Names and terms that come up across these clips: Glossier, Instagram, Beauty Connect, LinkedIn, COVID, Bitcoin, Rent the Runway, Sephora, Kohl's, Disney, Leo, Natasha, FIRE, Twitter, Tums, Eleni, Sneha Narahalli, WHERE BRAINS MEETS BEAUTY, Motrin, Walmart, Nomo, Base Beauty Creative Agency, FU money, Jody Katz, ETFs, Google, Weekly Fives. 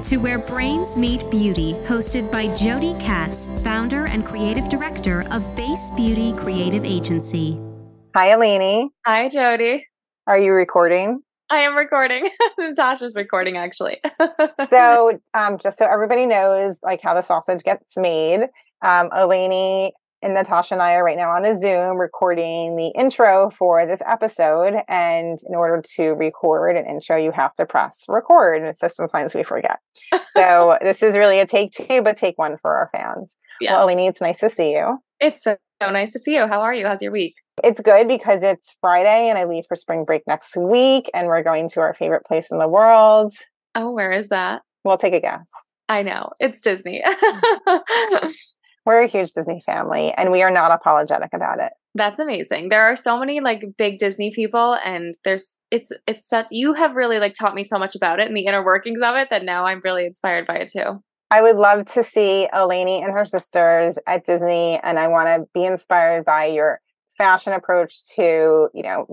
Welcome to Where Brains Meet Beauty, hosted by Jody Katz, founder and creative director of Base Beauty Creative Agency. Hi, Eleni. Hi, Jody. Are you recording? I am recording. Natasha's recording, actually. So just so everybody knows like how the sausage gets made, Eleni and Natasha and I are right now on a Zoom recording the intro for this episode. And in order to record an intro, you have to press record. And so sometimes we forget. So this is really a take two, but take one for our fans. Yes. Well, Eleni, it's nice to see you. It's so nice to see you. How are you? How's your week? It's good because it's Friday and I leave for spring break next week. And we're going to our favorite place in the world. Oh, where is that? Well, take a guess. I know. It's Disney. We're a huge Disney family and we are not apologetic about it. That's amazing. There are so many like big Disney people and it's such, you have really like taught me so much about it and the inner workings of it that now I'm really inspired by it too. I would love to see Eleni and her sisters at Disney and I want to be inspired by your fashion approach to, you know,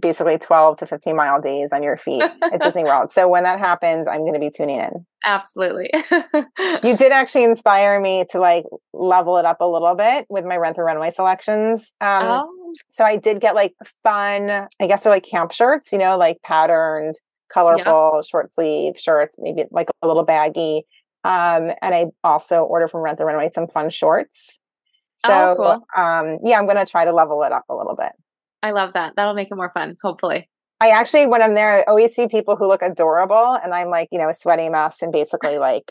basically 12 to 15-mile days on your feet at Disney World. So when that happens, I'm going to be tuning in. Absolutely. You did actually inspire me to like level it up a little bit with my Rent the Runway selections. So I did get like fun, I guess they're like camp shirts, you know, like patterned, colorful, short sleeve shirts, maybe like a little baggy. And I also ordered from Rent the Runway some fun shorts. So I'm going to try to level it up a little bit. I love that. That'll make it more fun, hopefully. I actually, when I'm there, I always see people who look adorable and I'm like, you know, a sweaty mess and basically like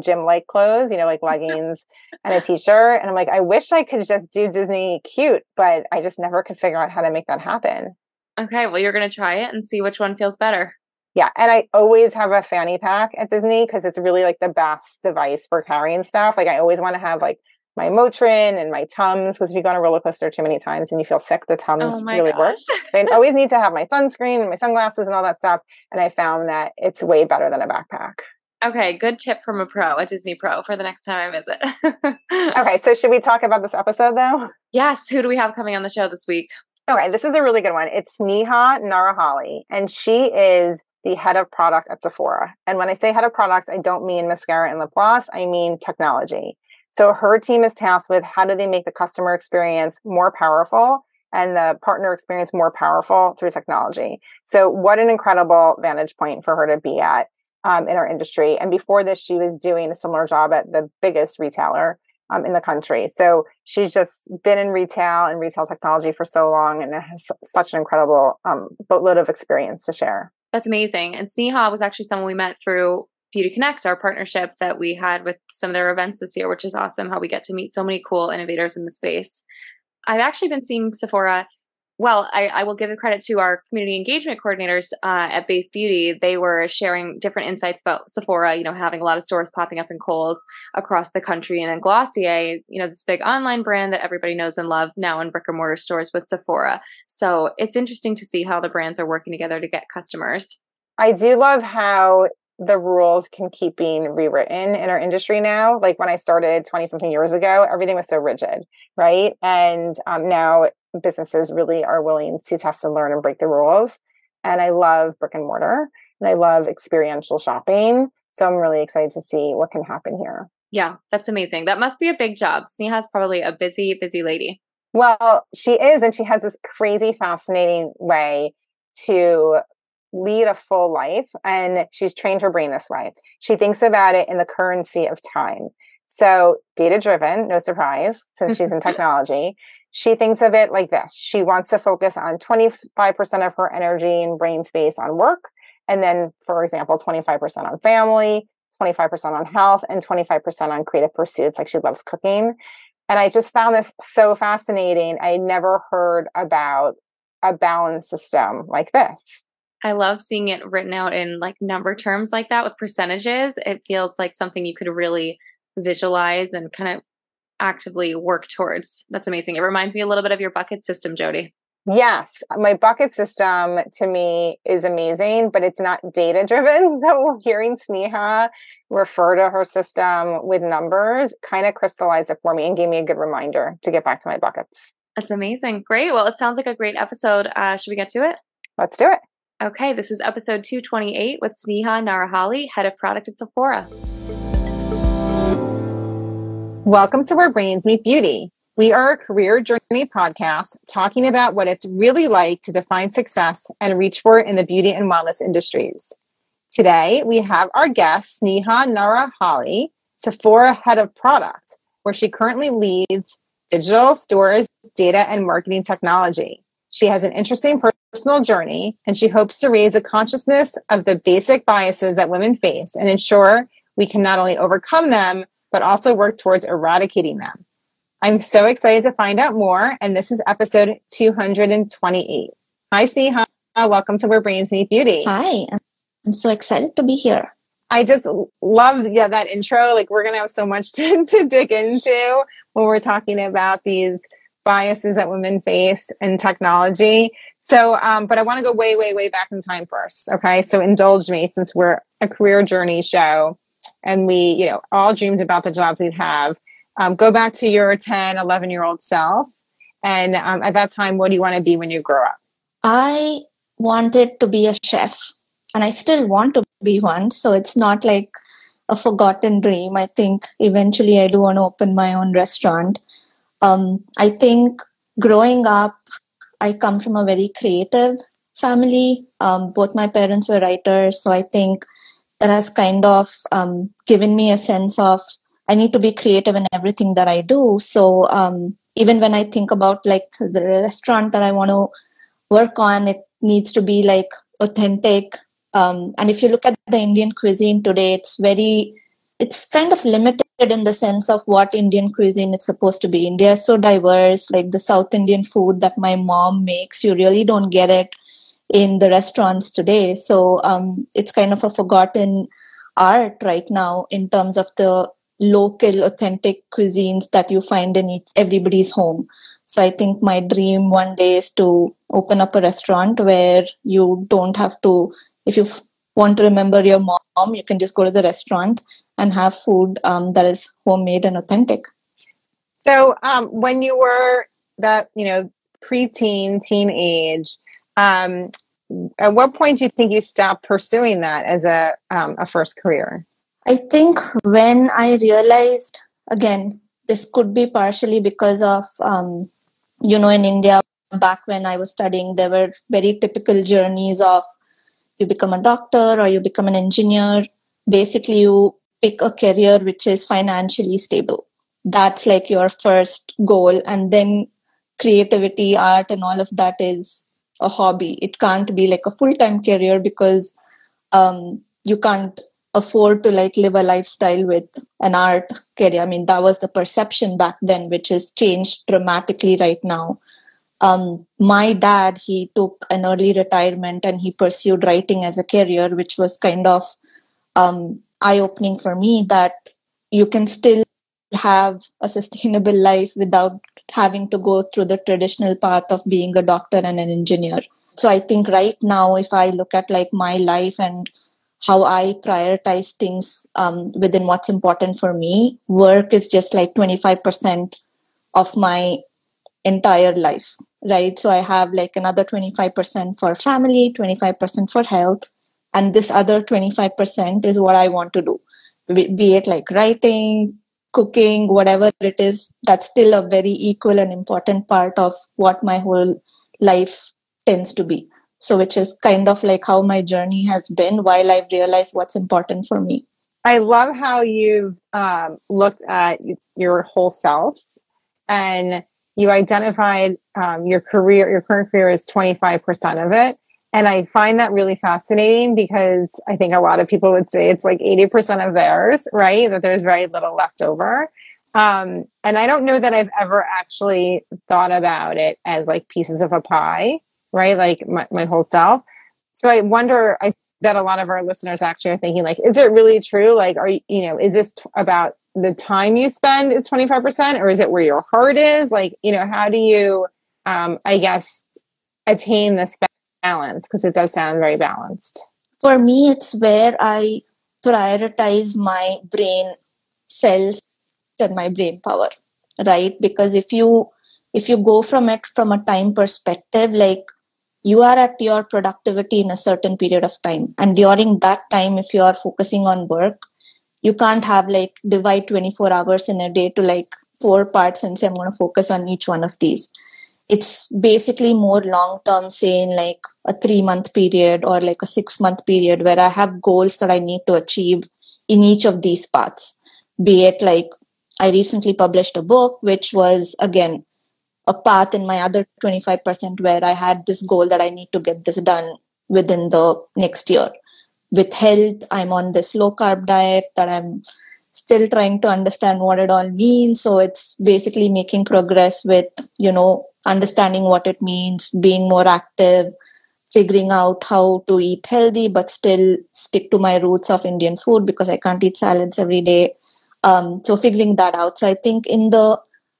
gym-like clothes, you know, like leggings and a t-shirt. And I'm like, I wish I could just do Disney cute, but I just never could figure out how to make that happen. Okay. Well, you're going to try it and see which one feels better. Yeah. And I always have a fanny pack at Disney because it's really like the best device for carrying stuff. Like I always want to have like my Motrin and my Tums, because if you go on a roller coaster too many times and you feel sick, the Tums really work. I always need to have my sunscreen and my sunglasses and all that stuff. And I found that it's way better than a backpack. Okay, good tip from a pro, a Disney pro, for the next time I visit. Okay, so should we talk about this episode, though? Yes. Who do we have coming on the show this week? Okay, this is a really good one. It's Sneha Narahalli, and she is the head of product at Sephora. And when I say head of product, I don't mean mascara and lip gloss. I mean technology. So her team is tasked with how do they make the customer experience more powerful and the partner experience more powerful through technology. So what an incredible vantage point for her to be at in our industry. And before this, she was doing a similar job at the biggest retailer in the country. So she's just been in retail and retail technology for so long and has such an incredible boatload of experience to share. That's amazing. And Sneha was actually someone we met through Beauty Connect, our partnership that we had with some of their events this year, which is awesome how we get to meet so many cool innovators in the space. I've actually been seeing Sephora. Well, I will give the credit to our community engagement coordinators at Base Beauty. They were sharing different insights about Sephora, you know, having a lot of stores popping up in Kohl's across the country. And then Glossier, you know, this big online brand that everybody knows and loves now in brick and mortar stores with Sephora. So it's interesting to see how the brands are working together to get customers. I do love how the rules can keep being rewritten in our industry now. Like when I started 20 something years ago, everything was so rigid, right? And now businesses really are willing to test and learn and break the rules. And I love brick and mortar and I love experiential shopping. So I'm really excited to see what can happen here. Yeah, that's amazing. That must be a big job. Sneha's probably a busy, busy lady. Well, she is. And she has this crazy, fascinating way to lead a full life. And she's trained her brain this way. She thinks about it in the currency of time. So data-driven, no surprise, since she's in technology, she thinks of it like this. She wants to focus on 25% of her energy and brain space on work. And then, for example, 25% on family, 25% on health, and 25% on creative pursuits. Like she loves cooking. And I just found this so fascinating. I never heard about a balance system like this. I love seeing it written out in like number terms like that with percentages. It feels like something you could really visualize and kind of actively work towards. That's amazing. It reminds me a little bit of your bucket system, Jody. Yes. My bucket system to me is amazing, but it's not data driven. So hearing Sneha refer to her system with numbers kind of crystallized it for me and gave me a good reminder to get back to my buckets. That's amazing. Great. Well, it sounds like a great episode. Should we get to it? Let's do it. Okay, this is episode 228 with Sneha Narahalli, Head of Product at Sephora. Welcome to Where Brains Meet Beauty. We are a career journey podcast talking about what it's really like to define success and reach for it in the beauty and wellness industries. Today, we have our guest, Sneha Narahalli, Sephora Head of Product, where she currently leads digital, stores, data, and marketing technology. She has an interesting personal journey, and she hopes to raise a consciousness of the basic biases that women face and ensure we can not only overcome them, but also work towards eradicating them. I'm so excited to find out more, and this is episode 228. Hi, Sneha. Welcome to Where Brains Meet Beauty. Hi. I'm so excited to be here. I just love that intro. Like, we're going to have so much to dig into when we're talking about these biases that women face in technology. So, but I want to go way back in time first. Okay. So indulge me, since we're a career journey show and we, you know, all dreamed about the jobs we'd have. Go back to your 10, 11-year-old self. And at that time, what do you want to be when you grow up? I wanted to be a chef, and I still want to be one. So it's not like a forgotten dream. I think eventually I do want to open my own restaurant. I think growing up, I come from a very creative family. Both my parents were writers. So I think that has kind of given me a sense of I need to be creative in everything that I do. So even when I think about like the restaurant that I want to work on, it needs to be like authentic. And if you look at the Indian cuisine today, it's kind of limited in the sense of what Indian cuisine is supposed to be. India is so diverse, like the South Indian food that my mom makes, you really don't get it in the restaurants today. So it's kind of a forgotten art right now in terms of the local authentic cuisines that you find in everybody's home. So I think my dream one day is to open up a restaurant where you don't have to, if you want to remember your mom, you can just go to the restaurant and have food that is homemade and authentic. So when you were that, you know, preteen, teenage, at what point do you think you stopped pursuing that as a first career? I think when I realized, again, this could be partially because of, in India, back when I was studying, there were very typical journeys of you become a doctor or you become an engineer. Basically, you pick a career which is financially stable. That's like your first goal. And then creativity, art, and all of that is a hobby. It can't be like a full-time career because you can't afford to like live a lifestyle with an art career. I mean, that was the perception back then, which has changed dramatically right now. My dad, he took an early retirement and he pursued writing as a career, which was kind of eye-opening for me that you can still have a sustainable life without having to go through the traditional path of being a doctor and an engineer. So I think right now, if I look at like my life and how I prioritize things within what's important for me, work is just like 25% of my entire life, right? So I have like another 25% for family, 25% for health, and this other 25% is what I want to do, be it like writing, cooking, whatever it is. That's still a very equal and important part of what my whole life tends to be. So which is kind of like how my journey has been while I've realized what's important for me. I love how you've looked at your whole self and you identified your current career is 25% of it. And I find that really fascinating because I think a lot of people would say it's like 80% of theirs, right? That there's very little left over. And I don't know that I've ever actually thought about it as like pieces of a pie, right? Like my whole self. So I wonder, I bet a lot of our listeners actually are thinking like, is it really true? Like, are is this about the time you spend is 25% or is it where your heart is? Like, how do you, attain this balance? Because it does sound very balanced. For me, it's where I prioritize my brain cells and my brain power, right? Because if you go from it from a time perspective, like, you are at your productivity in a certain period of time. And during that time, if you are focusing on work, you can't have like divide 24 hours in a day to like four parts and say, I'm going to focus on each one of these. It's basically more long-term, say in like a 3-month period or like a 6-month period where I have goals that I need to achieve in each of these paths. Be it like I recently published a book, which was again, a path in my other 25% where I had this goal that I need to get this done within the next year. With health, I'm on this low carb diet that I'm still trying to understand what it all means. So it's basically making progress with, you know, understanding what it means, being more active, figuring out how to eat healthy, but still stick to my roots of Indian food because I can't eat salads every day. So figuring that out. So I think in the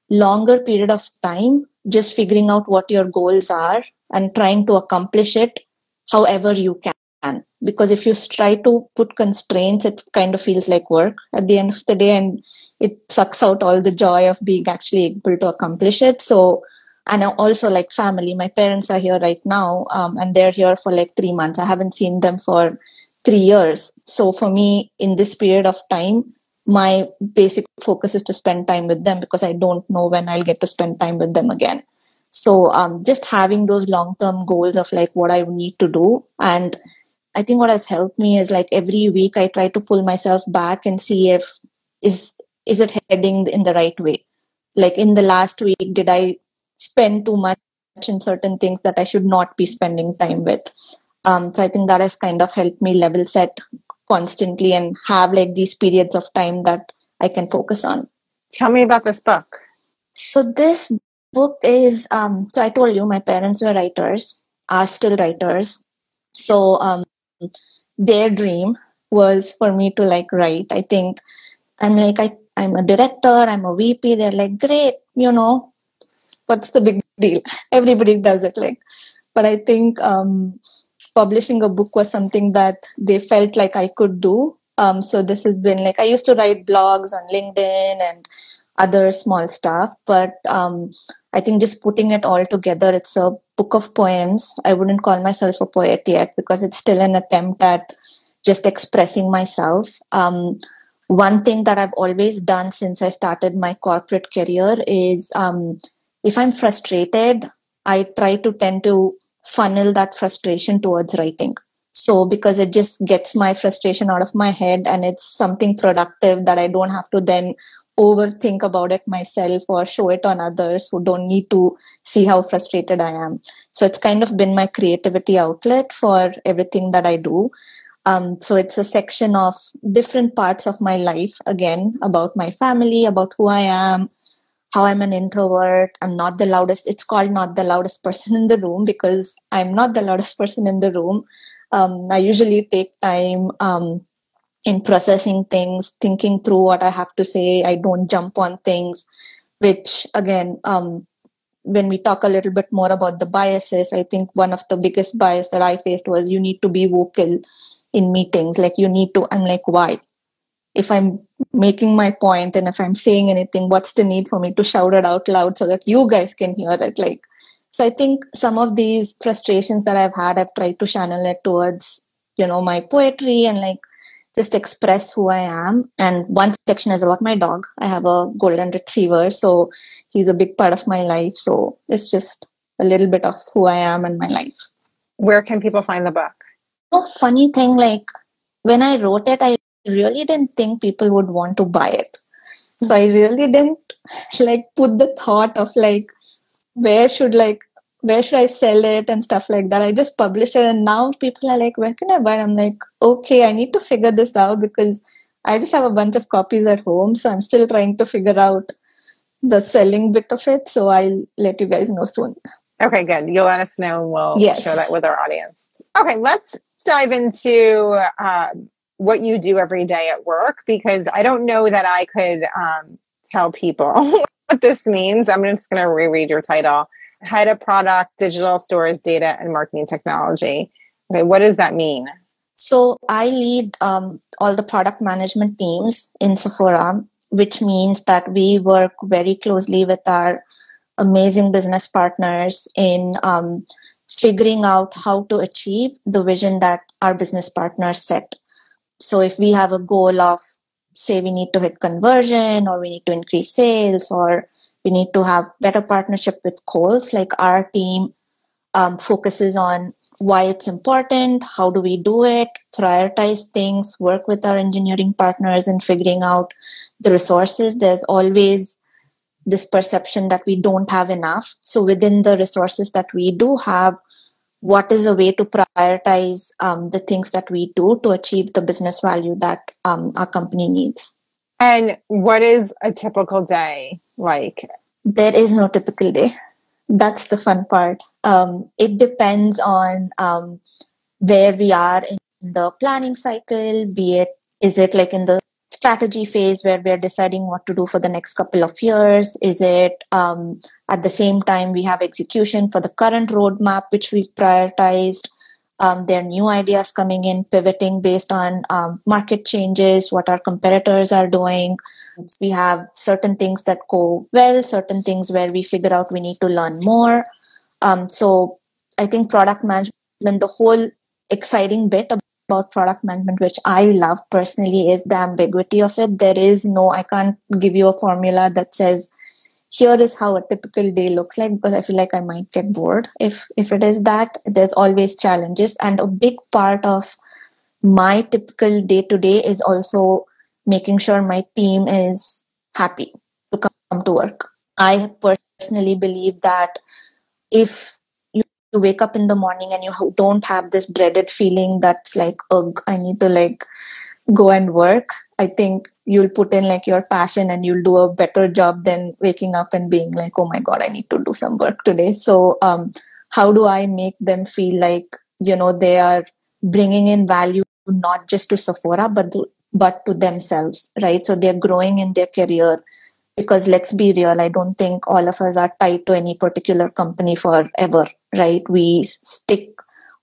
longer period of time, just figuring out what your goals are and trying to accomplish it however you can. Because if you try to put constraints, it kind of feels like work at the end of the day and it sucks out all the joy of being actually able to accomplish it. So, and also like family, my parents are here right now and they're here for like 3 months. I haven't seen them for 3 years. So for me, in this period of time, my basic focus is to spend time with them because I don't know when I'll get to spend time with them again. So just having those long-term goals of like what I need to do. And I think what has helped me is like every week I try to pull myself back and see if is it heading in the right way? Like in the last week, did I spend too much in certain things that I should not be spending time with? So I think that has kind of helped me level set constantly and have like these periods of time that I can focus on. Tell me about this book. So this book is, so I told you my parents were writers, are still writers. So their dream was for me to like write. I think I'm like, I'm a director, I'm a VP. They're like, great, you know, what's the big deal? Everybody does it. Like, but I think, publishing a book was something that they felt like I could do. So this has been like, I used to write blogs on LinkedIn and other small stuff, but I think just putting it all together, it's a book of poems. I wouldn't call myself a poet yet because it's still an attempt at just expressing myself. One thing that I've always done since I started my corporate career is if I'm frustrated, I tend to funnel that frustration towards writing. So because it just gets my frustration out of my head and it's something productive that I don't have to then overthink about it myself or show it on others who don't need to see how frustrated I am. So it's kind of been my creativity outlet for everything that I do. So it's a section of different parts of my life, again, about my family, about who I am, how I'm an introvert, I'm not the loudest. It's called not the loudest person in the room because I'm not the loudest person in the room. I usually take time in processing things, thinking through what I have to say. I don't jump on things, which again, when we talk a little bit more about the biases, I think one of the biggest bias that I faced was you need to be vocal in meetings. Like you need to, I'm like, why? If I'm making my point and if I'm saying anything, what's the need for me to shout it out loud so that you guys can hear it? Like, so I think some of these frustrations that I've had, I've tried to channel it towards, you know, my poetry and like just express who I am. And one section is about my dog. I have a golden retriever, so he's a big part of my life. So it's just a little bit of who I am in my life. Where can people find the book? Oh, funny thing, like when I wrote it, I really didn't think people would want to buy it. So I really didn't like put the thought of like, where should I sell it and stuff like that. I just published it and now people are like, where can I buy it? I'm like, okay, I need to figure this out because I just have a bunch of copies at home. So I'm still trying to figure out the selling bit of it. So I'll let you guys know soon. Okay, good. You'll let us know and we'll share that with our audience. Okay, let's dive into what you do every day at work, because I don't know that I could tell people what this means. I'm just going to reread your title. Head of Product, Digital Stores, Data, and Marketing Technology. Okay, what does that mean? So I lead all the product management teams in Sephora, which means that we work very closely with our amazing business partners in figuring out how to achieve the vision that our business partners set. So if we have a goal of, say, we need to hit conversion, or we need to increase sales, or we need to have better partnership with Kohl's, like our team focuses on why it's important, how do we do it, prioritize things, work with our engineering partners in figuring out the resources. There's always this perception that we don't have enough. So within the resources that we do have, what is a way to prioritize the things that we do to achieve the business value that our company needs? And what is a typical day like? There is no typical day. That's the fun part. It depends on where we are in the planning cycle, is it like in the strategy phase where we're deciding what to do for the next couple of years? Is it at the same time we have execution for the current roadmap, which we've prioritized? There are new ideas coming in, pivoting based on market changes, what our competitors are doing. We have certain things that go well, certain things where we figure out we need to learn more. So I think product management, the whole exciting bit about product management, which I love personally, is the ambiguity of it. There is no, I can't give you a formula that says, here is how a typical day looks like, because I feel like I might get bored if it is that. There's always challenges. And a big part of my typical day-to-day is also making sure my team is happy to come to work. I personally believe that if you wake up in the morning and you don't have this dreaded feeling that's like, ugh, I need to like go and work, I think you'll put in like your passion and you'll do a better job than waking up and being like, oh my God, I need to do some work today. So how do I make them feel like, you know, they are bringing in value, not just to Sephora, but to themselves, right? So they're growing in their career, because let's be real, I don't think all of us are tied to any particular company forever, right? We stick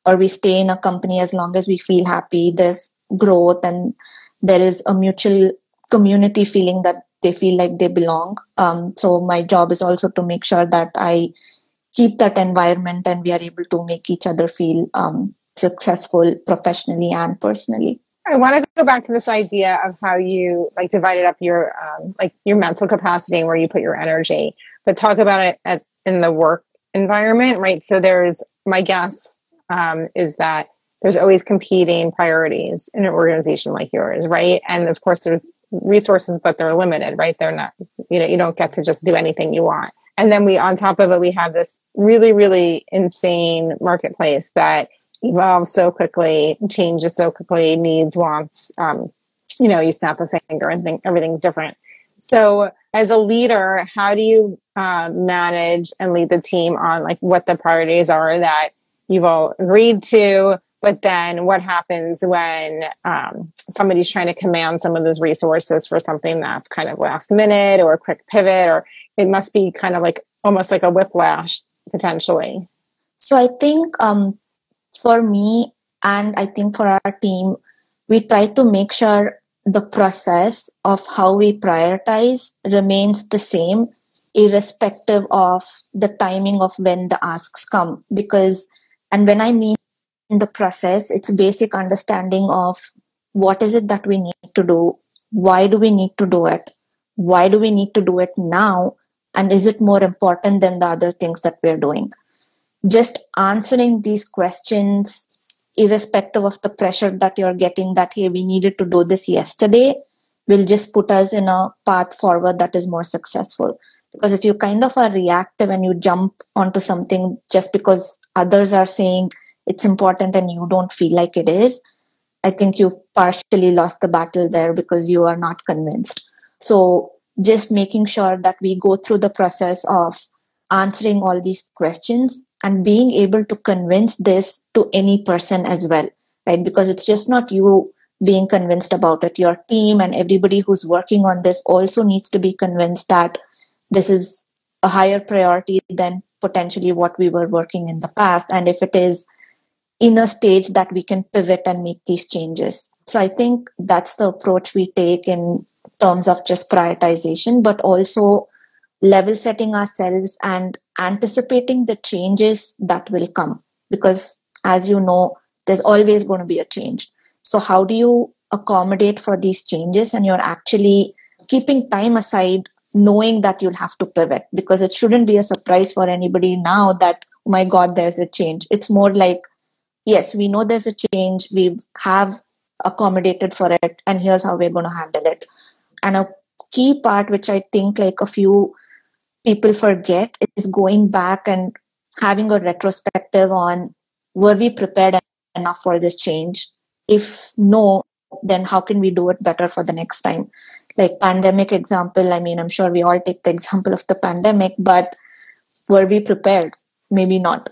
or we stay in a company as long as we feel happy. There's growth and there is a mutual community feeling that they feel like they belong. So my job is also to make sure that I keep that environment and we are able to make each other feel successful professionally and personally. I want to go back to this idea of how you like divided up your mental capacity and where you put your energy, but talk about it in the work environment, right? So there's, my guess is that there's always competing priorities in an organization like yours, right? And of course there's resources, but they're limited, right? They're not, you know, you don't get to just do anything you want. And then we, on top of it, we have this really, really insane marketplace that evolves so quickly, changes so quickly, needs, wants, you know, you snap a finger and think everything's different. So as a leader, how do you manage and lead the team on like what the priorities are that you've all agreed to? But then what happens when somebody's trying to command some of those resources for something that's kind of last minute or a quick pivot, or it must be kind of like almost like a whiplash potentially? So I think for me, and I think for our team, we try to make sure the process of how we prioritize remains the same, irrespective of the timing of when the asks come. Because, and when I mean in the process, it's basic understanding of what is it that we need to do, why do we need to do it, why do we need to do it now, and is it more important than the other things that we're doing? Just answering these questions, irrespective of the pressure that you're getting that, hey, we needed to do this yesterday, will just put us in a path forward that is more successful. Because if you kind of are reactive and you jump onto something just because others are saying it's important and you don't feel like it is, I think you've partially lost the battle there because you are not convinced. So just making sure that we go through the process of answering all these questions and being able to convince this to any person as well, right? Because it's just not you being convinced about it. Your team and everybody who's working on this also needs to be convinced that this is a higher priority than potentially what we were working in the past. And if it is, in a stage that we can pivot and make these changes. So I think that's the approach we take in terms of just prioritization, but also level setting ourselves and anticipating the changes that will come. because as you know, there's always going to be a change. So how do you accommodate for these changes? And you're actually keeping time aside, knowing that you'll have to pivot, because it shouldn't be a surprise for anybody now that, oh my God, there's a change. It's more like, yes, we know there's a change. We have accommodated for it, and here's how we're going to handle it. And a key part, which I think like a few people forget, is going back and having a retrospective on, were we prepared enough for this change? If no, then how can we do it better for the next time? Like pandemic example, I mean, I'm sure we all take the example of the pandemic, but were we prepared? Maybe not,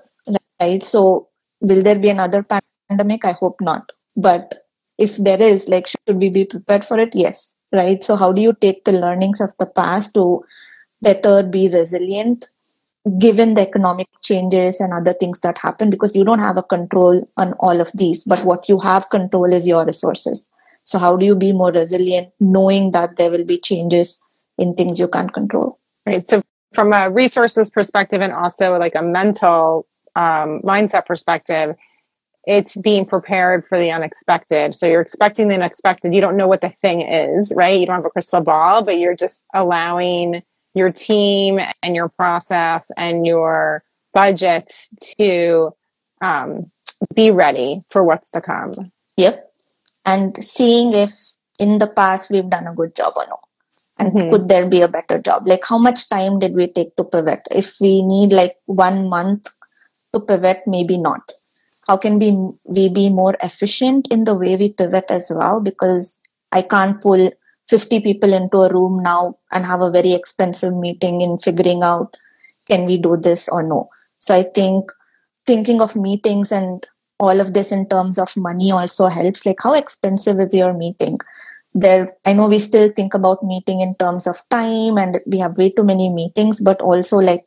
right? So will there be another pandemic? I hope not. But if there is, like, should we be prepared for it? Yes, right? So how do you take the learnings of the past to better be resilient given the economic changes and other things that happen? Because you don't have a control on all of these, but what you have control is your resources. So how do you be more resilient knowing that there will be changes in things you can't control? Right. So from a resources perspective and also like a mental mindset perspective, it's being prepared for the unexpected. So you're expecting the unexpected. You don't know what the thing is, right? You don't have a crystal ball, but you're just allowing your team and your process and your budgets to be ready for what's to come. Yep. And seeing if in the past we've done a good job or no. And could there be a better job? Like, how much time did we take to pivot? If we need like 1 month to pivot, maybe not. How can we be more efficient in the way we pivot as well? Because I can't pull 50 people into a room now and have a very expensive meeting in figuring out, can we do this or no? So I think thinking of meetings and all of this in terms of money also helps. Like, how expensive is your meeting? There, I know we still think about meeting in terms of time and we have way too many meetings, but also like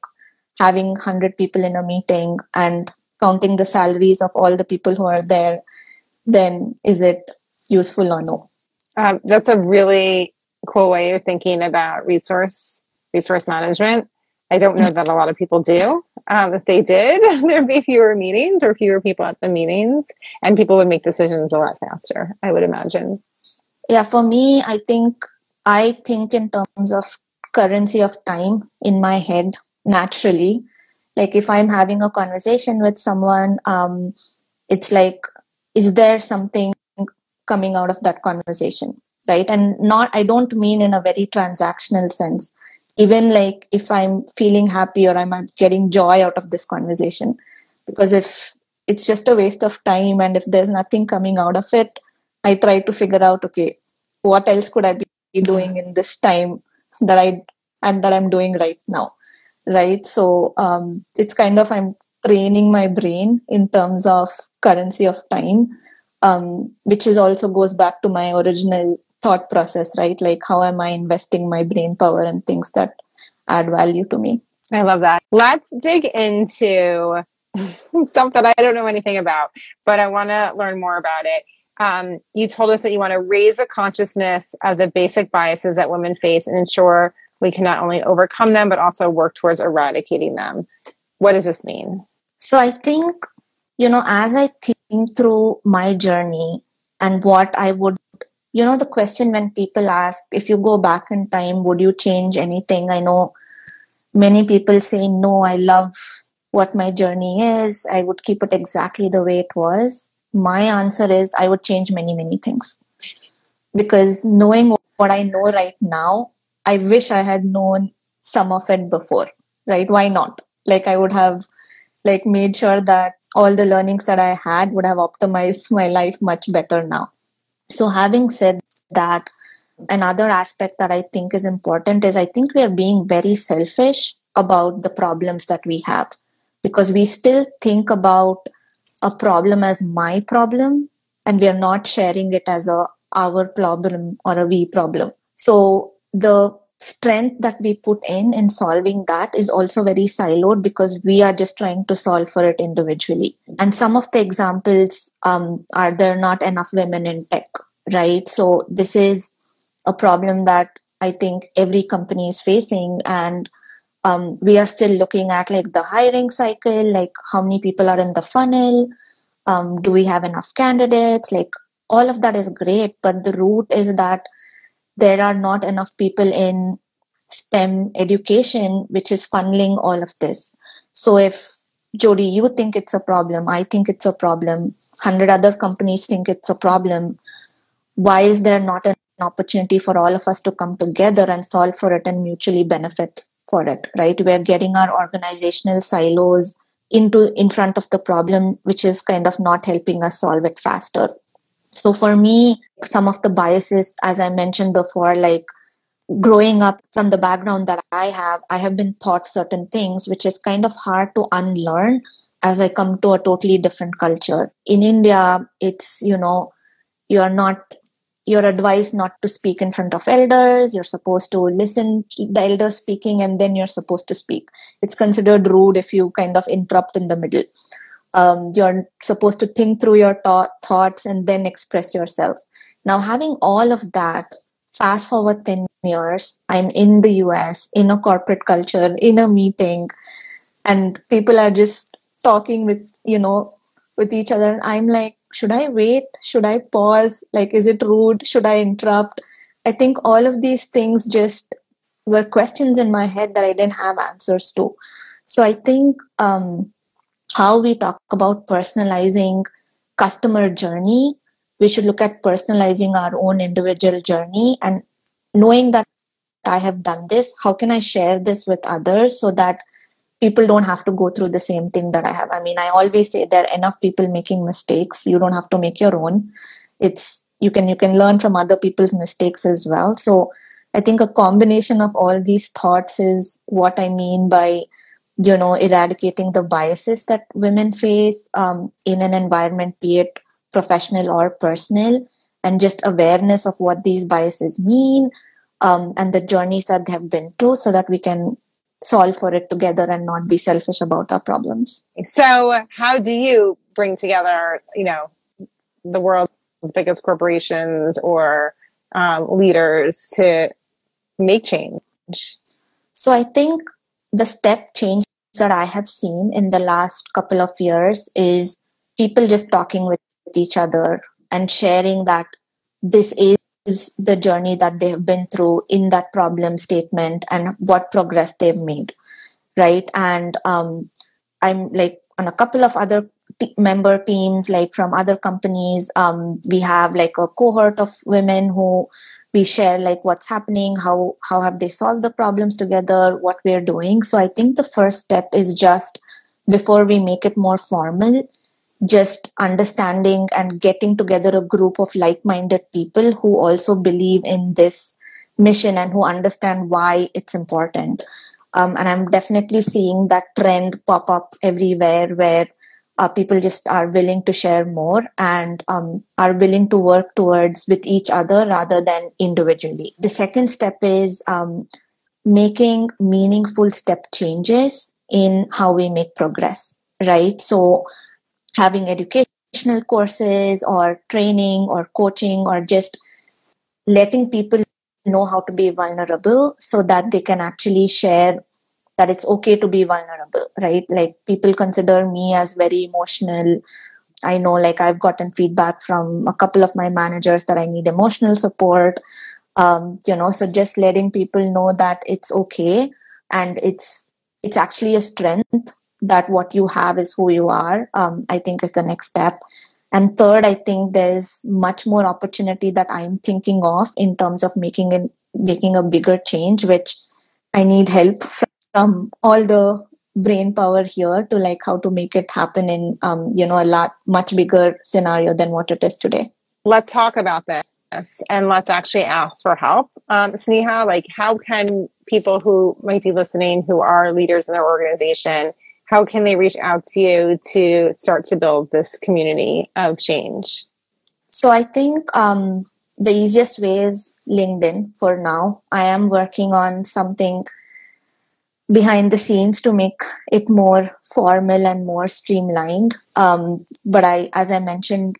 having 100 people in a meeting and counting the salaries of all the people who are there, then is it useful or no? That's a really cool way of thinking about resource management. I don't know that a lot of people do. If they did, there'd be fewer meetings or fewer people at the meetings, and people would make decisions a lot faster, I would imagine. Yeah, for me, I think in terms of currency of time in my head, naturally. Like if I'm having a conversation with someone, it's like, is there something coming out of that conversation, right? And not, I don't mean in a very transactional sense. Even like if I'm feeling happy or I'm getting joy out of this conversation, because if it's just a waste of time and if there's nothing coming out of it, I try to figure out, okay, what else could I be doing in this time that I'm doing right now, right? So it's kind of, I'm training my brain in terms of currency of time, which is also goes back to my original thought process, right? Like how am I investing my brain power in things that add value to me? I love that. Let's dig into stuff that I don't know anything about, but I want to learn more about it. You told us that you want to raise the consciousness of the basic biases that women face and ensure we can not only overcome them, but also work towards eradicating them. What does this mean? So I think, you know, as I think through my journey and what I would, you know, the question when people ask, if you go back in time, would you change anything? I know many people say, no, I love what my journey is. I would keep it exactly the way it was. My answer is I would change many, many things, because knowing what I know right now, I wish I had known some of it before, right? Why not? Like I would have like made sure that all the learnings that I had would have optimized my life much better now. So having said that, another aspect that I think is important is I think we are being very selfish about the problems that we have, because we still think about a problem as my problem, and we are not sharing it as a our problem or a we problem. So the strength that we put in solving that is also very siloed, because we are just trying to solve for it individually. And some of the examples are there not enough women in tech, right? So this is a problem that I think every company is facing, and We are still looking at like the hiring cycle, like how many people are in the funnel, do we have enough candidates? Like all of that is great, but the root is that there are not enough people in STEM education, which is funneling all of this. So if Jody, you think it's a problem, I think it's a problem, 100 other companies think it's a problem, why is there not an opportunity for all of us to come together and solve for it and mutually benefit for it, right? We're getting our organizational silos in front of the problem, which is kind of not helping us solve it faster. So for me, some of the biases, as I mentioned before, like growing up from the background that I have been taught certain things, which is kind of hard to unlearn as I come to a totally different culture. In India, it's, you know, you're advised not to speak in front of elders. You're supposed to listen to the elders speaking, and then you're supposed to speak. It's considered rude if you kind of interrupt in the middle. You're supposed to think through your thoughts and then express yourself. Now, having all of that, fast forward 10 years, I'm in the US, in a corporate culture, in a meeting, and people are just talking with each other. And I'm like, should I wait? Should I pause? Like, is it rude? Should I interrupt? I think all of these things just were questions in my head that I didn't have answers to. So I think how we talk about personalizing customer journey, we should look at personalizing our own individual journey and knowing that I have done this, how can I share this with others so that people don't have to go through the same thing that I have. I mean, I always say there are enough people making mistakes. You don't have to make your own. It's you can learn from other people's mistakes as well. So I think a combination of all these thoughts is what I mean by, you know, eradicating the biases that women face in an environment, be it professional or personal, and just awareness of what these biases mean and the journeys that they have been through so that we can solve for it together and not be selfish about our problems. So how do you bring together, you know, the world's biggest corporations or leaders to make change? So I think the step change that I have seen in the last couple of years is people just talking with each other and sharing that this is the journey that they have been through in that problem statement and what progress they've made, right? And I'm like on a couple of other member teams, like from other companies, we have like a cohort of women who we share like what's happening, how have they solved the problems together, what we're doing. So I think the first step is just before we make it more formal, just understanding and getting together a group of like-minded people who also believe in this mission and who understand why it's important. And I'm definitely seeing that trend pop up everywhere where people just are willing to share more and are willing to work towards with each other rather than individually. The second step is making meaningful step changes in how we make progress, right? So having educational courses or training or coaching or just letting people know how to be vulnerable so that they can actually share that it's okay to be vulnerable, right? Like people consider me as very emotional. I know like I've gotten feedback from a couple of my managers that I need emotional support, so just letting people know that it's okay and it's actually a strength. That what you have is who you are, I think is the next step. And third, I think there's much more opportunity that I'm thinking of in terms of making a bigger change, which I need help from all the brain power here to like how to make it happen in, much bigger scenario than what it is today. Let's talk about this and let's actually ask for help. Sneha, like how can people who might be listening, who are leaders in their organization, how can they reach out to you to start to build this community of change? So I think the easiest way is LinkedIn for now. I am working on something behind the scenes to make it more formal and more streamlined. But as I mentioned,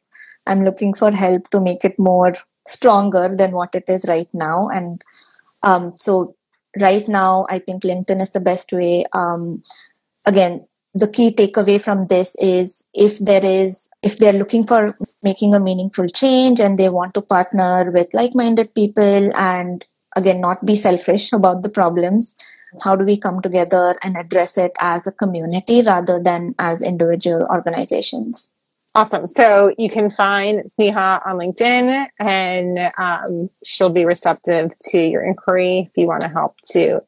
I'm looking for help to make it more stronger than what it is right now. And so right now, I think LinkedIn is the best way. Again, the key takeaway from this is if they're looking for making a meaningful change and they want to partner with like-minded people and again, not be selfish about the problems, how do we come together and address it as a community rather than as individual organizations? Awesome. So you can find Sneha on LinkedIn and she'll be receptive to your inquiry if you want to help to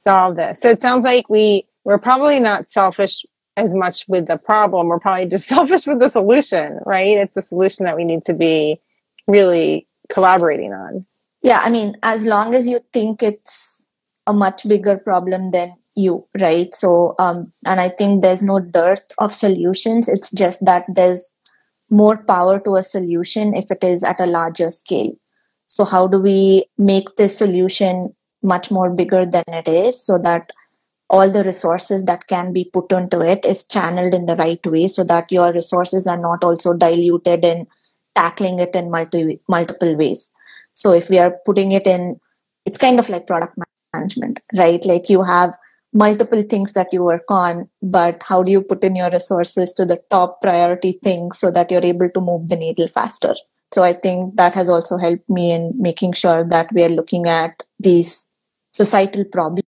solve this. So it sounds like we're probably not selfish as much with the problem. We're probably just selfish with the solution, right? It's a solution that we need to be really collaborating on. Yeah. I mean, as long as you think it's a much bigger problem than you, right? So, and I think there's no dearth of solutions. It's just that there's more power to a solution if it is at a larger scale. So how do we make this solution much more bigger than it is so that all the resources that can be put into it is channeled in the right way so that your resources are not also diluted in tackling it in multiple ways. So if we are putting it in, it's kind of like product management, right? Like you have multiple things that you work on, but how do you put in your resources to the top priority thing so that you're able to move the needle faster? So I think that has also helped me in making sure that we are looking at these societal problems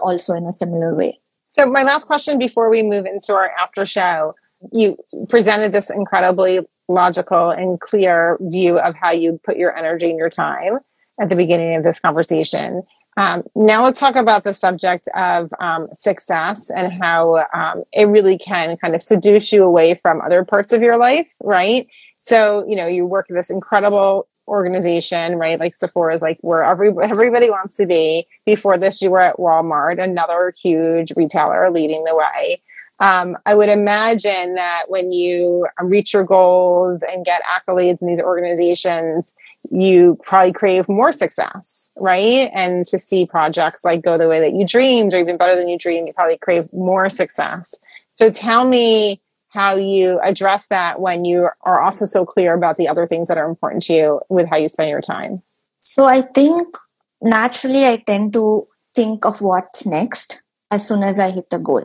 also in a similar way. So my last question before we move into our after show, you presented this incredibly logical and clear view of how you put your energy and your time at the beginning of this conversation. Now let's talk about the subject of success and how it really can kind of seduce you away from other parts of your life, right? So, you know, you work at this incredible organization, right? Like Sephora is like where everybody wants to be. Before this, you were at Walmart, another huge retailer leading the way. I would imagine that when you reach your goals and get accolades in these organizations, you probably crave more success, right? And to see projects like go the way that you dreamed or even better than you dreamed, you probably crave more success. So tell me how you address that when you are also so clear about the other things that are important to you with how you spend your time. So I think naturally I tend to think of what's next as soon as I hit the goal.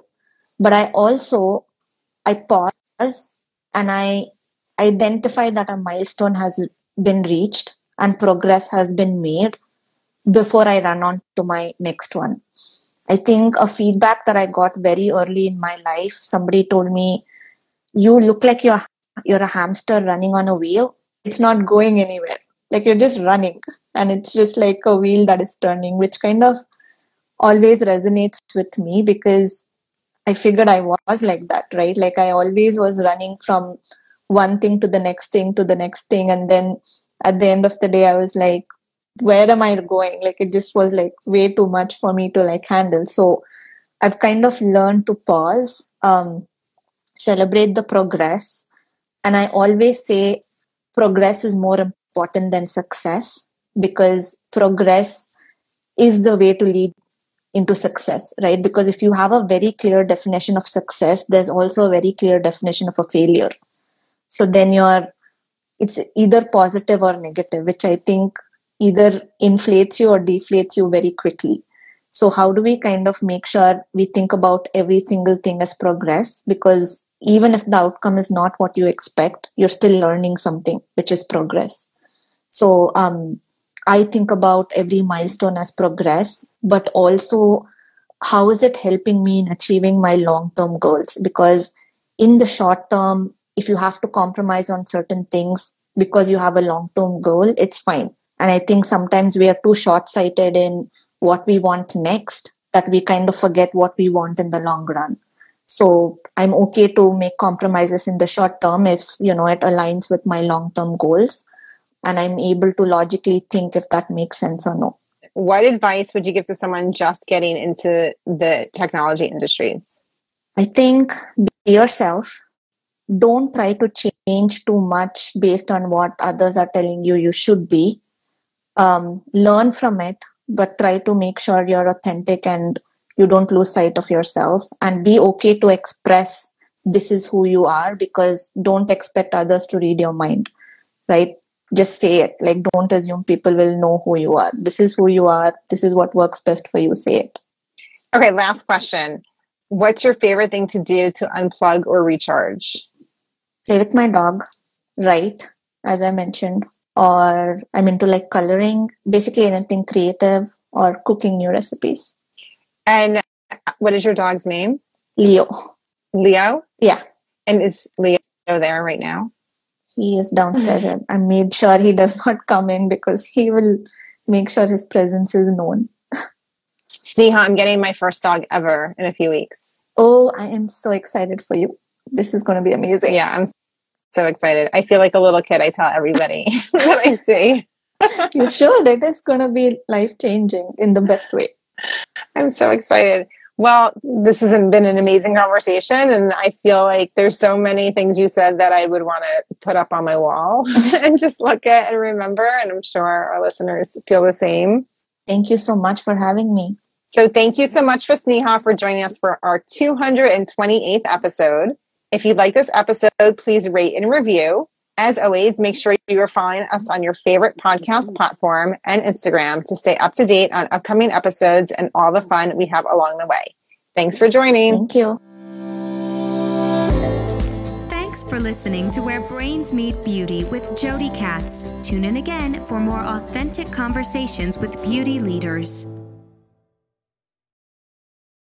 But I pause and I identify that a milestone has been reached and progress has been made before I run on to my next one. I think a feedback that I got very early in my life, somebody told me, you look like you're a hamster running on a wheel. It's not going anywhere. Like you're just running and it's just like a wheel that is turning, which kind of always resonates with me because I figured I was like that, right? Like I always was running from one thing to the next thing to the next thing. And then at the end of the day, I was like, where am I going? Like it just was like way too much for me to like handle. So I've kind of learned to pause, celebrate the progress. And I always say progress is more important than success because progress is the way to lead into success, right? Because if you have a very clear definition of success, there's also a very clear definition of a failure. So then it's either positive or negative, which I think either inflates you or deflates you very quickly. So how do we kind of make sure we think about every single thing as progress? Because even if the outcome is not what you expect, you're still learning something, which is progress. So, I think about every milestone as progress, but also how is it helping me in achieving my long-term goals? Because in the short term, if you have to compromise on certain things because you have a long-term goal, it's fine. And I think sometimes we are too short-sighted in what we want next that we kind of forget what we want in the long run. So I'm okay to make compromises in the short term if, you know, it aligns with my long-term goals. And I'm able to logically think if that makes sense or no. What advice would you give to someone just getting into the technology industries? I think be yourself. Don't try to change too much based on what others are telling you should be. Learn from it, but try to make sure you're authentic and you don't lose sight of yourself. And be okay to express this is who you are because don't expect others to read your mind, right? just say it. Like, don't assume people will know who you are. This is who you are. This is what works best for you. Say it. Okay, last question. What's your favorite thing to do to unplug or recharge? Play with my dog, write, as I mentioned. Or I'm into like coloring, basically anything creative, or cooking new recipes. And what is your dog's name? Leo. Leo? Yeah. And is Leo there right now? He is downstairs. I made sure he does not come in because he will make sure his presence is known. Sneha, I'm getting my first dog ever in a few weeks. Oh, I am so excited for you. This is going to be amazing. Yeah, I'm so excited. I feel like a little kid. I tell everybody that I see. You should. It is going to be life-changing in the best way. I'm so excited. Well, this has been an amazing conversation, and I feel like there's so many things you said that I would want to put up on my wall and just look at and remember, and I'm sure our listeners feel the same. Thank you so much for having me. So thank you so much for Sneha for joining us for our 228th episode. If you like this episode, please rate and review. As always, make sure you are following us on your favorite podcast platform and Instagram to stay up to date on upcoming episodes and all the fun we have along the way. Thanks for joining. Thank you. Thanks for listening to Where Brains Meet Beauty with Jody Katz. Tune in again for more authentic conversations with beauty leaders.